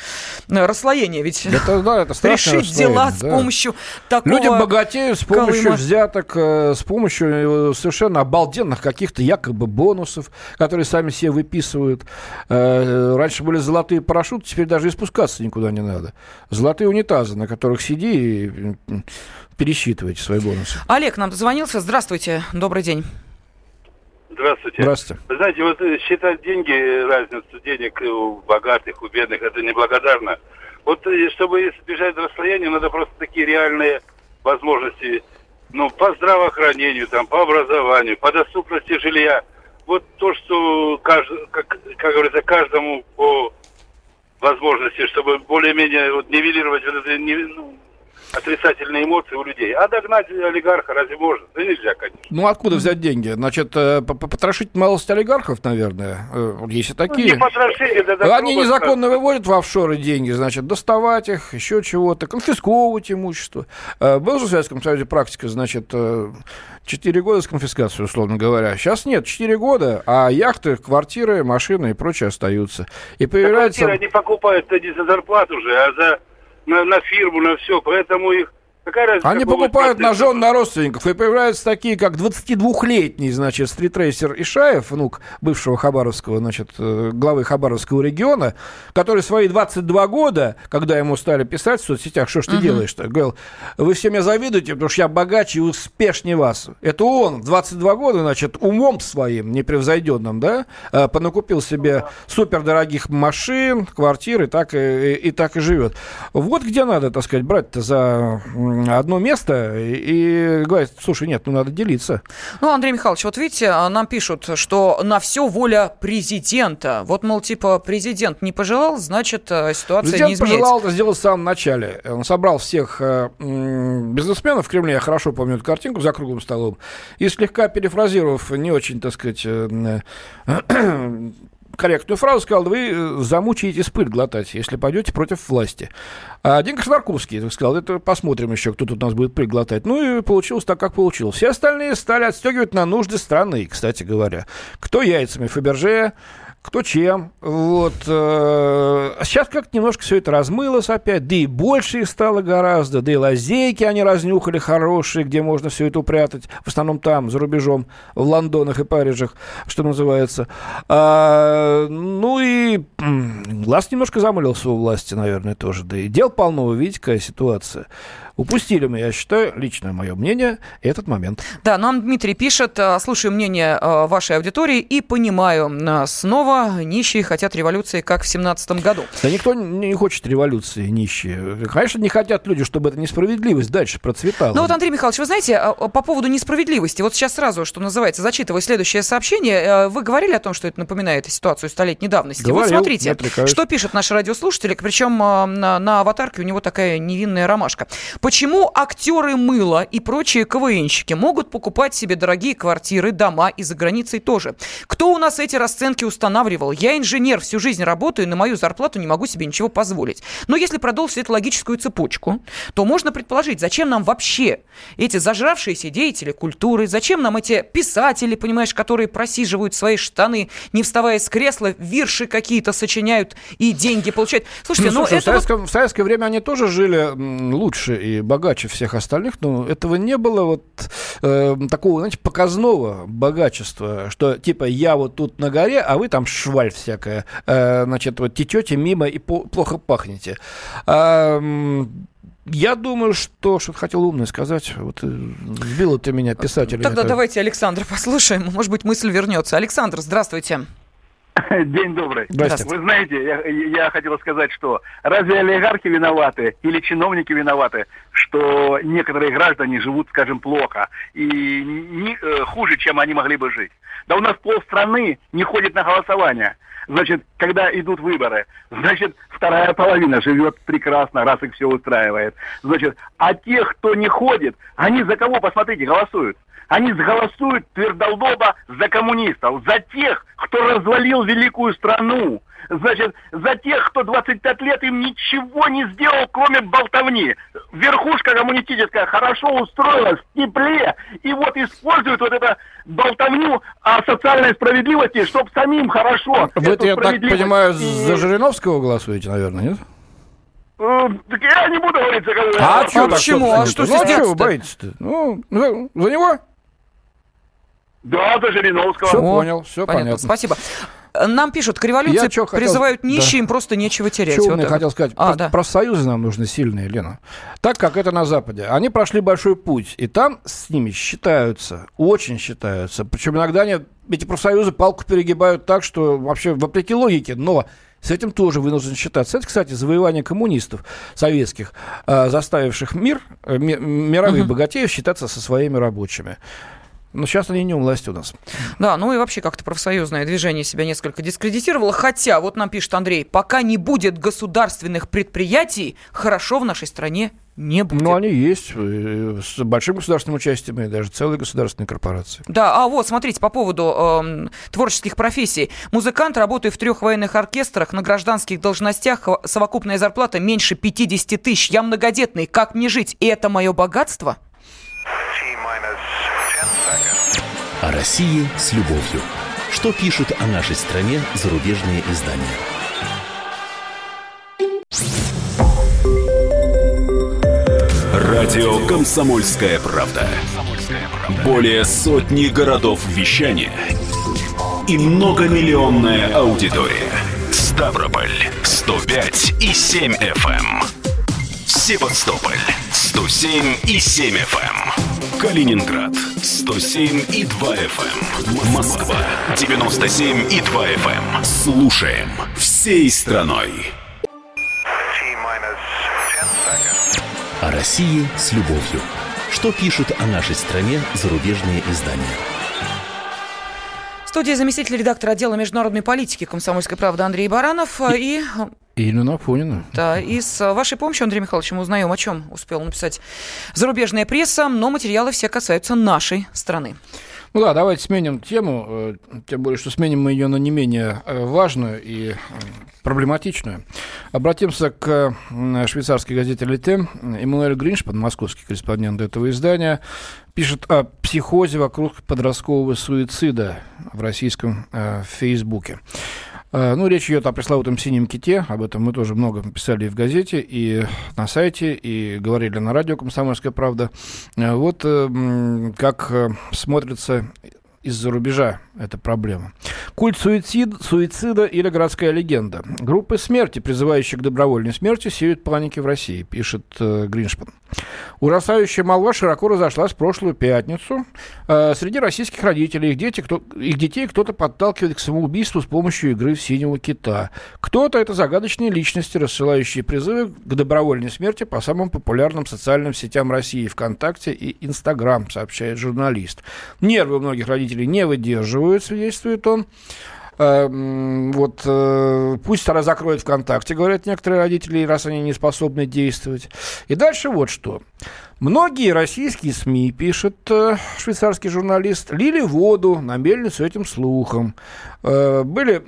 расслоение. Ведь это, да, это решить дела с да. помощью такого... Люди богатеют с помощью колыма. Взяток, с помощью совершенно обалденных каких-то якобы бонусов, которые сами себе выписывают. Раньше были золотые парашюты, теперь даже и спускаться никуда не надо. Золотые унитазы, на которых сиди и пересчитывайте свои бонусы. Олег нам дозвонился. Здравствуйте, добрый день. Здравствуйте. Здравствуйте. Вы знаете, вот считать деньги, разницу денег у богатых, у бедных, это неблагодарно. Вот чтобы избежать расслоения, надо просто такие реальные возможности, ну, по здравоохранению, там, по образованию, по доступности жилья. Вот то, что, кажд... как, как говорится, каждому по возможности, чтобы более-менее вот, нивелировать вот это, ну, отрицательные эмоции у людей. А догнать олигарха разве можно? Да нельзя, конечно. Ну, откуда взять деньги? Значит, потрошить малость олигархов, наверное, если такие. Ну, не потрошили, да, да, они незаконно выводят в офшоры деньги, значит, доставать их, еще чего-то, конфисковывать имущество. Был же в Советском Союзе практика, значит, четыре года с конфискацией, условно говоря. Сейчас нет, четыре года, а яхты, квартиры, машины и прочее остаются. И появляется... Да, квартиры они покупают не за зарплату уже, а за... На, на фирму, на все, поэтому их... Какая разница, они покупают на жен, на родственников, и появляются такие, как двадцатидвухлетний, значит, стритрейсер Ишаев, внук бывшего хабаровского, значит, главы Хабаровского региона, который свои двадцать два года, когда ему стали писать в соцсетях, что ж ты uh-huh. делаешь-то, говорил, вы все меня завидуете, потому что я богаче и успешнее вас. Это он в двадцать два года, значит, умом своим непревзойденным, да, понакупил себе супердорогих машин, квартир, и так и, и, и так и живет. Вот где надо, так сказать, брать-то за... одно место и, и говорит, слушай, нет, ну надо делиться. Ну, Андрей Михайлович, вот видите, нам пишут, что на все воля президента. Вот, мол, типа, президент не пожелал, значит, ситуация президент не изменится. Президент пожелал, это сделал в самом начале. Он собрал всех бизнесменов в Кремле, я хорошо помню эту картинку, за круглым столом, и слегка перефразировав, не очень, так сказать, корректную фразу, сказал, вы замучаете пыль глотать, если пойдете против власти. А Динка Шнарковский так сказал, это посмотрим еще, кто тут у нас будет пыль глотать. Ну и получилось так, как получилось. Все остальные стали отстегивать на нужды страны, кстати говоря. Кто яйцами Фаберже, кто чем. Вот. Сейчас как-то немножко все это размылось опять, да и больше их стало гораздо, да и лазейки они разнюхали хорошие, где можно все это упрятать, в основном там, за рубежом, в Лондонах и Парижах, что называется. А, ну и глаз немножко замылился у власти, наверное, тоже, да и дел полно, вы видите, какая ситуация. Упустили мы, я считаю, личное мое мнение, этот момент. Да, нам Дмитрий пишет, слушаю мнение вашей аудитории и понимаю, снова нищие хотят революции, как в семнадцатом году. Да никто не хочет революции, нищие. Конечно, не хотят люди, чтобы эта несправедливость дальше процветала. Ну вот, Андрей Михайлович, вы знаете, по поводу несправедливости, вот сейчас сразу, что называется, зачитываю следующее сообщение. Вы говорили о том, что это напоминает ситуацию столетней давности. Говорил, вот смотрите, что пишет наш радиослушатель, причем на, на аватарке у него такая невинная ромашка. Почему актеры мыла и прочие КВНщики могут покупать себе дорогие квартиры, дома и за границей тоже? Кто у нас эти расценки устанавливал? Я инженер, всю жизнь работаю, и на мою зарплату не могу себе ничего позволить. Но если продолжить эту логическую цепочку, то можно предположить, зачем нам вообще эти зажравшиеся деятели культуры, зачем нам эти писатели, понимаешь, которые просиживают свои штаны, не вставая с кресла, вирши какие-то сочиняют и деньги получают. Слушайте, ну, ну слушай, это в советском, вот... в советское время они тоже жили лучше и богаче всех остальных, но этого не было вот э, такого, знаете, показного богачества, что типа я вот тут на горе, а вы там шваль всякая, э, значит, вот течете мимо и по- плохо пахнете. А, я думаю, что... Что-то хотел умное сказать. Вот сбила ты меня, писатель. Тогда это... давайте Александра послушаем. Может быть, мысль вернется. Александр, здравствуйте. День добрый. Здравствуйте. Вы знаете, я, я хотел сказать, что разве олигархи виноваты или чиновники виноваты, что некоторые граждане живут, скажем, плохо и не, э, хуже, чем они могли бы жить? Да у нас полстраны не ходит на голосование. Значит, когда идут выборы, значит, вторая половина живет прекрасно, раз их все устраивает. Значит, а те, кто не ходит, они за кого, посмотрите, голосуют? Они голосуют твердолобо за коммунистов, за тех, кто развалил великую страну, значит, за тех, кто двадцать пять лет им ничего не сделал, кроме болтовни. Верхушка коммунистическая хорошо устроилась в тепле, и вот используют вот это болтовню о социальной справедливости, чтобы самим хорошо. Вы, я так понимаю, и... за Жириновского голосуете, наверное, нет? Так я не буду говорить за кого-то. А, а что, почему? А что ну, чего вы боитесь-то? Ну, за, за него? Да, за Жириновского. Все понял, все понятно. понятно. Спасибо. Нам пишут, к революции хотел... призывают нищие, да. Им просто нечего терять. Чего вот я хотел сказать? А, Про- да. Профсоюзы нам нужны сильные, Лена. Так, как это на Западе. Они прошли большой путь, и там с ними считаются, очень считаются. Причем иногда они, эти профсоюзы палку перегибают так, что вообще вопреки логике, но... С этим тоже вынужден считаться. Это, кстати, завоевание коммунистов советских, заставивших мир, мировых uh-huh. богатеев считаться со своими рабочими. Но сейчас они не у власти у нас. Да, ну и вообще как-то профсоюзное движение себя несколько дискредитировало. Хотя, вот нам пишет Андрей, пока не будет государственных предприятий, хорошо в нашей стране не будет. Ну, они есть, с большим государственным участием, и даже целые государственные корпорации. Да, а вот, смотрите, по поводу э, творческих профессий. Музыкант, работает в трех военных оркестрах, на гражданских должностях, совокупная зарплата меньше пятьдесят тысяч. Я многодетный, как мне жить? И это мое богатство? О России с любовью. Что пишут о нашей стране зарубежные издания? Радио «Комсомольская правда». Более сотни городов вещания и многомиллионная аудитория. Ставрополь сто пять и семь эф эм. Севастополь сто семь и семь эф эм. Калининград сто семь и два эф эм. Москва девяносто семь и два эф эм. Слушаем всей страной. О России с любовью. Что пишут о нашей стране зарубежные издания? В студии заместитель редактора отдела международной политики «Комсомольской правды» Андрей Баранов и... И Елена Афонина. Да, и с вашей помощью, Андрей Михайлович, мы узнаем, о чем успела написать зарубежная пресса, но материалы все касаются нашей страны. Ну да, давайте сменим тему, тем более, что сменим мы ее на не менее важную и проблематичную. Обратимся к швейцарской газете «Лите». Эммануэль Гринш, подмосковский корреспондент этого издания, пишет о психозе вокруг подросткового суицида в российском э, Фейсбуке. Ну, речь идет о пресловутом синем ките, об этом мы тоже много писали и в газете, и на сайте, и говорили на радио «Комсомольская правда». Вот как смотрится из-за рубежа эта проблема. Культ суицид, суицида или городская легенда. Группы смерти, призывающие к добровольной смерти, сеют паники в России, пишет э, Гриншпан. Ужасающая молва широко разошлась в прошлую пятницу. Э, среди российских родителей их, дети, кто, их детей кто-то подталкивает к самоубийству с помощью игры в синего кита. Кто-то — это загадочные личности, рассылающие призывы к добровольной смерти по самым популярным социальным сетям России, ВКонтакте и Инстаграм, сообщает журналист. Нервы многих родителей не выдерживают, свидетельствует он. Вот, пусть она закроет ВКонтакте, говорят некоторые родители, раз они не способны действовать. И дальше вот что. Многие российские СМИ, пишет швейцарский журналист, лили воду на мельницу этим слухом. Были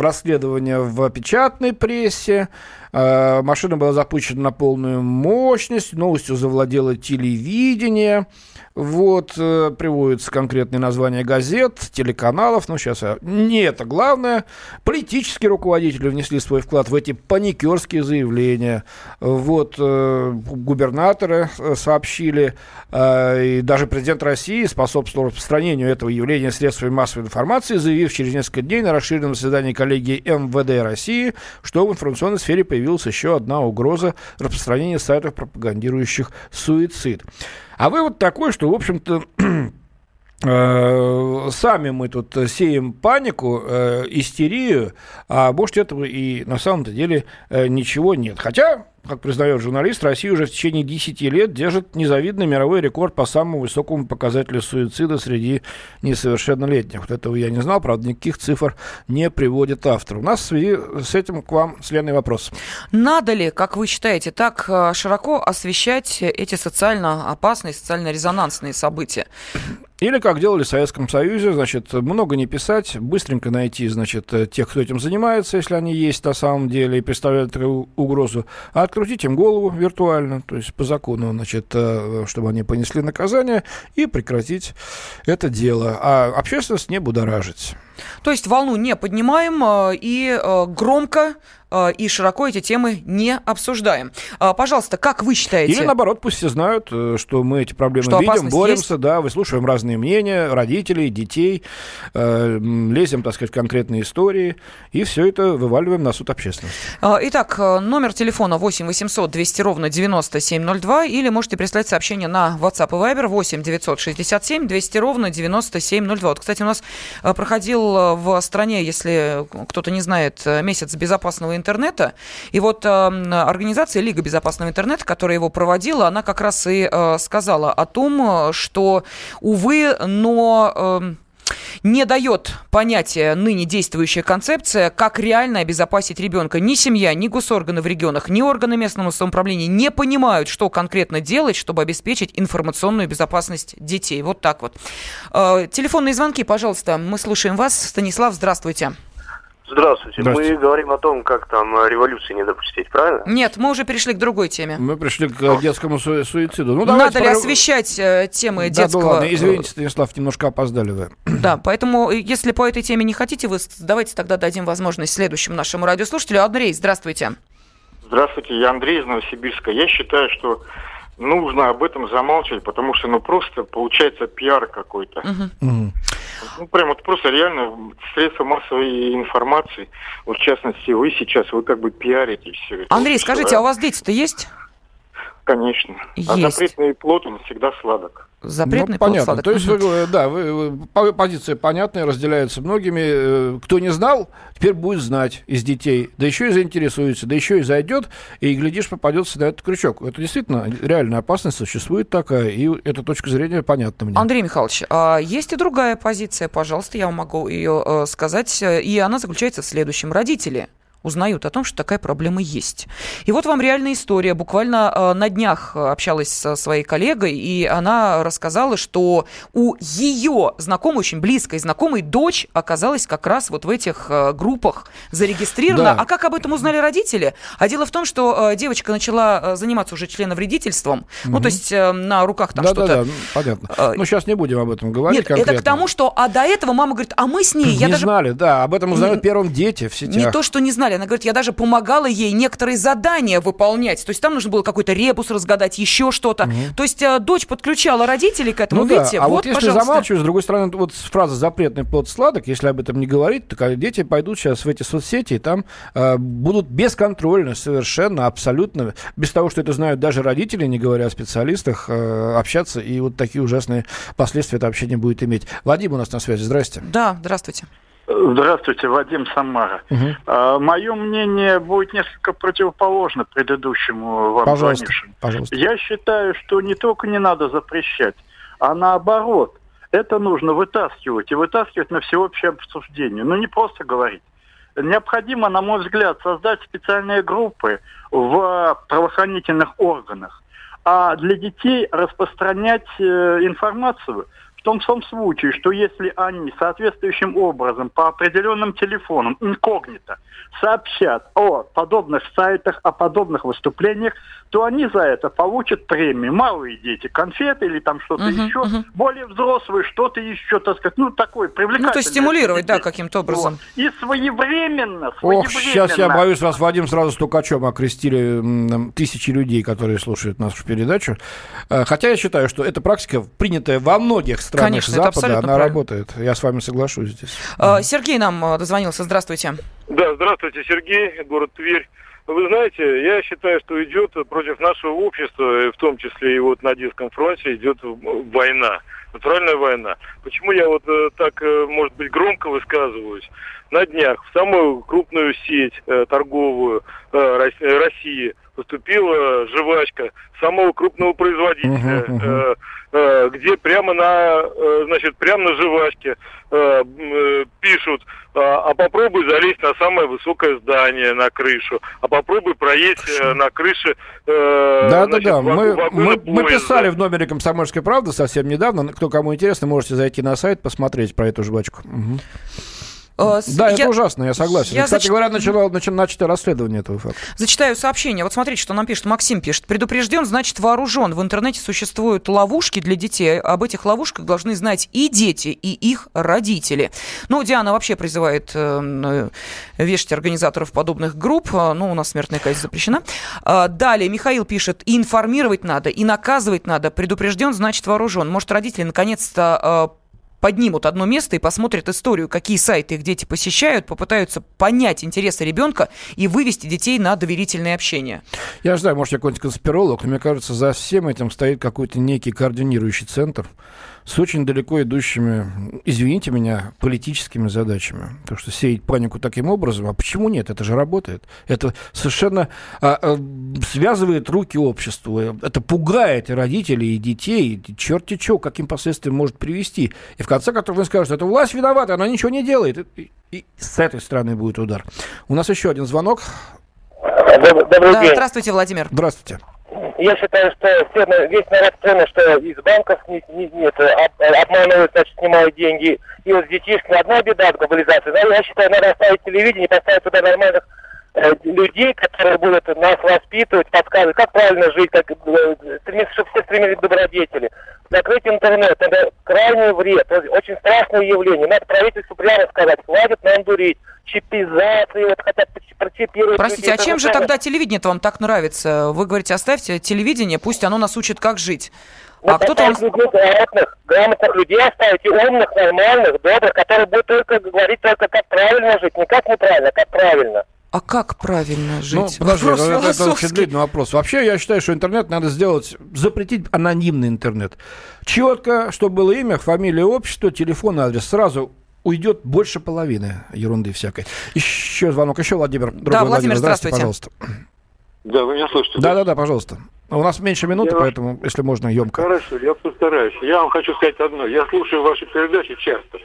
расследования в печатной прессе, машина была запущена на полную мощность, новостью завладело телевидение. Вот, приводятся конкретные названия газет, телеканалов, но сейчас не это главное. Политические руководители внесли свой вклад в эти паникерские заявления. Вот, губернаторы сообщили, и даже президент России способствовал распространению этого явления средствами массовой информации, заявив через несколько дней на расширенном заседании коллегии эм вэ дэ России, что в информационной сфере появилась еще одна угроза распространения сайтов, пропагандирующих суицид. А вывод такой, что, в общем-то, э, сами мы тут сеем панику, э, истерию, а может, этого и на самом-то деле э, ничего нет. Хотя, как признает журналист, Россия уже в течение десяти лет держит незавидный мировой рекорд по самому высокому показателю суицида среди несовершеннолетних. Вот этого я не знал, правда, никаких цифр не приводит автор. У нас в связи с этим к вам, с Леной, вопрос. Надо ли, как вы считаете, так широко освещать эти социально опасные, социально резонансные события? Или, как делали в Советском Союзе, значит, много не писать, быстренько найти, значит, тех, кто этим занимается, если они есть на самом деле и представляют угрозу, а открутить им голову виртуально, то есть по закону, значит, чтобы они понесли наказание, и прекратить это дело, а общественность не будоражить. То есть волну не поднимаем и громко и широко эти темы не обсуждаем. Пожалуйста, как вы считаете? Или наоборот, пусть все знают, что мы эти проблемы что видим, боремся, есть? Да, выслушиваем разные мнения родителей, детей, лезем, так сказать, в конкретные истории, и все это вываливаем на суд общественности. Итак, номер телефона восемь восемьсот двести ровно девяносто семь ноль два, или можете прислать сообщение на WhatsApp и Viber восемь девятьсот шестьдесят семь двести ровно девяносто семь ноль два. Вот, кстати, у нас проходил в стране, если кто-то не знает, месяц безопасного интернета, интернета. И вот организация Лига безопасного интернета, которая его проводила, она как раз и сказала о том, что, увы, но... не дает понятия ныне действующая концепция, как реально обезопасить ребенка. Ни семья, ни госорганы в регионах, ни органы местного самоуправления не понимают, что конкретно делать, чтобы обеспечить информационную безопасность детей. Вот так вот. Телефонные звонки, пожалуйста, мы слушаем вас. Станислав, здравствуйте. Здравствуйте. Здравствуйте. Мы говорим о том, как там революции не допустить, правильно? Нет, мы уже перешли к другой теме. Мы пришли к детскому су- суициду. Ну, надо ли про... освещать э, темы да, детского... Да, ну ладно, извините, Станислав, немножко опоздали вы. Да, поэтому, если по этой теме не хотите, вы давайте тогда дадим возможность следующему нашему радиослушателю. Андрей, здравствуйте. Здравствуйте, я Андрей из Новосибирска. Я считаю, что нужно об этом замалчивать, потому что, ну, просто получается пиар какой-то. Угу. Угу. Ну, прям вот просто реально средства массовой информации, вот в частности вы сейчас, вы как бы пиарите все это. Андрей, вот, скажите, да? А у вас дети-то есть? Конечно. Есть. А запретный плод, он всегда сладок. Запретный ну, плод понятно. Сладок. То есть, вы, да, вы, позиция понятная, разделяется многими. Кто не знал, теперь будет знать из детей. Да еще и заинтересуется, да еще и зайдет, и, глядишь, попадется на этот крючок. Это действительно реальная опасность, существует такая, и эта точка зрения понятна мне. Андрей Михайлович, есть и другая позиция, пожалуйста, я вам могу ее сказать, и она заключается в следующем. Родители узнают о том, что такая проблема есть. И вот вам реальная история. Буквально на днях общалась со своей коллегой, и она рассказала, что у ее знакомой, очень близкой знакомой, дочь оказалась как раз вот в этих группах зарегистрирована. Да. А как об этом узнали родители? А дело в том, что девочка начала заниматься уже членовредительством. Угу. Ну, то есть на руках там да, что-то... Да-да-да, понятно. Ну, сейчас не будем об этом говорить Нет, конкретно. Это к тому, что... А до этого мама говорит, а мы с ней... Я не даже... знали, да. Об этом узнают первым дети в сетях. Не то, что не знали. Она говорит, я даже помогала ей некоторые задания выполнять. То есть там нужно было какой-то ребус разгадать, еще что-то. Угу. То есть дочь подключала родителей к этому. Ну видите, да. А вот, вот если замалчиваю, с другой стороны, вот фраза «запретный плод сладок», если об этом не говорить, то дети пойдут сейчас в эти соцсети, и там э, будут бесконтрольно, совершенно, абсолютно, без того, что это знают даже родители, не говоря о специалистах, э, общаться, и вот такие ужасные последствия это общение будет иметь. Вадим у нас на связи, здрасте. Да, здравствуйте. Здравствуйте, Вадим, Самара. Угу. А, мое мнение будет несколько противоположно предыдущему вам звонившему. Пожалуйста. Я считаю, что не только не надо запрещать, а наоборот, это нужно вытаскивать и вытаскивать на всеобщее обсуждение. Ну не просто говорить. Необходимо, на мой взгляд, создать специальные группы в правоохранительных органах, а для детей распространять э, информацию. В том самом случае, что если они соответствующим образом по определенным телефонам инкогнито сообщат о подобных сайтах, о подобных выступлениях, то они за это получат премии. Малые дети, конфеты или там что-то uh-huh, еще, uh-huh. более взрослые, что-то еще, так сказать, ну, такой привлекательный. Ну, то есть стимулировать, да, каким-то образом. Вот. И своевременно, своевременно. Ох, сейчас я боюсь, вас, Вадим, сразу стукачом окрестили тысячи людей, которые слушают нашу передачу. Хотя я считаю, что эта практика, принятая во многих странах, Конечно, Запада, это абсолютно она правильно. Работает. Я с вами соглашусь здесь. Сергей нам дозвонился. Здравствуйте. Да, здравствуйте, Сергей, город Тверь. Вы знаете, я считаю, что идет против нашего общества, в том числе и вот на детском фронте, идет война, натуральная война. Почему я вот так, может быть, громко высказываюсь? На днях в самую крупную сеть торговую России поступила жвачка самого крупного производителя, uh-huh, uh-huh. где прямо на, значит, прямо на жвачке пишут: а попробуй залезть на самое высокое здание, на крышу, а попробуй проесть на крыше. Да, значит, да, да. Мы, мы, мы писали в номере «Комсомольской правды» совсем недавно. Кто кому интересно, можете зайти на сайт, посмотреть про эту жвачку. Угу. Да, я... это ужасно, я согласен. Я Кстати зач... говоря, начало, начато расследование этого факта. Зачитаю сообщение. Вот смотрите, что нам пишет. Максим пишет. Предупрежден, значит вооружен. В интернете существуют ловушки для детей. Об этих ловушках должны знать и дети, и их родители. Ну, Диана вообще призывает э, вешать организаторов подобных групп. Ну, у нас смертная казнь запрещена. Далее Михаил пишет. И информировать надо, и наказывать надо. Предупрежден, значит вооружен. Может, родители наконец-то... Э, поднимут одно место и посмотрят историю, какие сайты их дети посещают, попытаются понять интересы ребенка и вывести детей на доверительное общение. Я знаю, может, я какой-нибудь конспиролог, но мне кажется, за всем этим стоит какой-то некий координирующий центр, с очень далеко идущими, извините меня, политическими задачами. Потому что сеять панику таким образом, а почему нет? Это же работает. Это совершенно а, а, связывает руки обществу. Это пугает и родителей, и детей. И черти чего, каким последствиям может привести. И в конце концов они скажут, это власть виновата, она ничего не делает. И, и с этой стороны будет удар. У нас еще один звонок. Добрый да, день. Здравствуйте, Владимир. Здравствуйте. Я считаю, что все, весь наряд цены, что из банков не, не, нет, обманывают, значит, снимают деньги. И вот с детишками одна беда от глобализации. Я считаю, надо оставить телевидение, поставить туда нормальных э, людей, которые будут нас воспитывать, подсказывать, как правильно жить, как, э, стремиться, чтобы все стремились к добродетели. Закрыть интернет, это крайний вред, очень страшное явление. Надо правительству прямо сказать, хватит нам дурить, чипизации, вот хотят прочипировать. Простите, а чем же тогда телевидение-то вам так нравится? Вы говорите, оставьте телевидение, пусть оно нас учит, как жить. А вот кто-то... Грамотных, грамотных людей оставить, и умных, нормальных, добрых, которые будут только говорить, только как правильно жить, не как неправильно, как правильно. А как правильно жить? Ну, подожди, вопрос это, это очень длинный вопрос. Вообще, я считаю, что интернет надо сделать, запретить анонимный интернет. Четко, чтобы было имя, фамилия, общество, телефон, адрес. Сразу уйдет больше половины ерунды всякой. Еще звонок, еще Владимир. Да, Владимир, Владимир здравствуйте, здравствуйте, пожалуйста. Да, вы меня слышите? Да, да, да, пожалуйста. У нас меньше минуты, я поэтому, вас... если можно, емко. Хорошо, я постараюсь. Я вам хочу сказать одно. Я слушаю ваши передачи часто.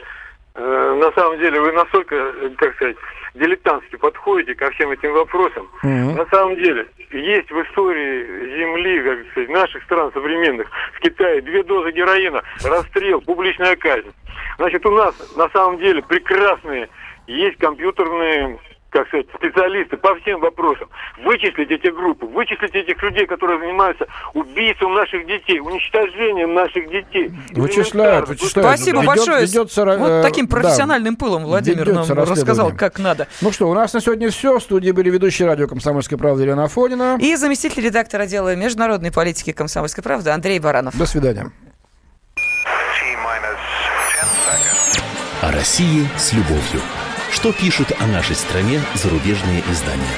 На самом деле вы настолько, как сказать, дилетантски подходите ко всем этим вопросам. Mm-hmm. На самом деле есть в истории Земли, как сказать, наших стран современных, в Китае две дозы героина, расстрел, публичная казнь. Значит, у нас на самом деле прекрасные есть компьютерные, как сказать, специалисты по всем вопросам. Вычислить эти группы, вычислить этих людей, которые занимаются убийством наших детей, уничтожением наших детей. Вычисляют, вычисляют. Спасибо ведет, большое. Ведется, вот э, таким профессиональным да, пылом Владимир нам рассказал, как надо. Ну что, у нас на сегодня все. В студии были ведущие радио «Комсомольская правда» Елена Афонина. И заместитель редактора отдела международной политики «Комсомольской правды» Андрей Баранов. До свидания. О России с любовью. Что пишут о нашей стране зарубежные издания?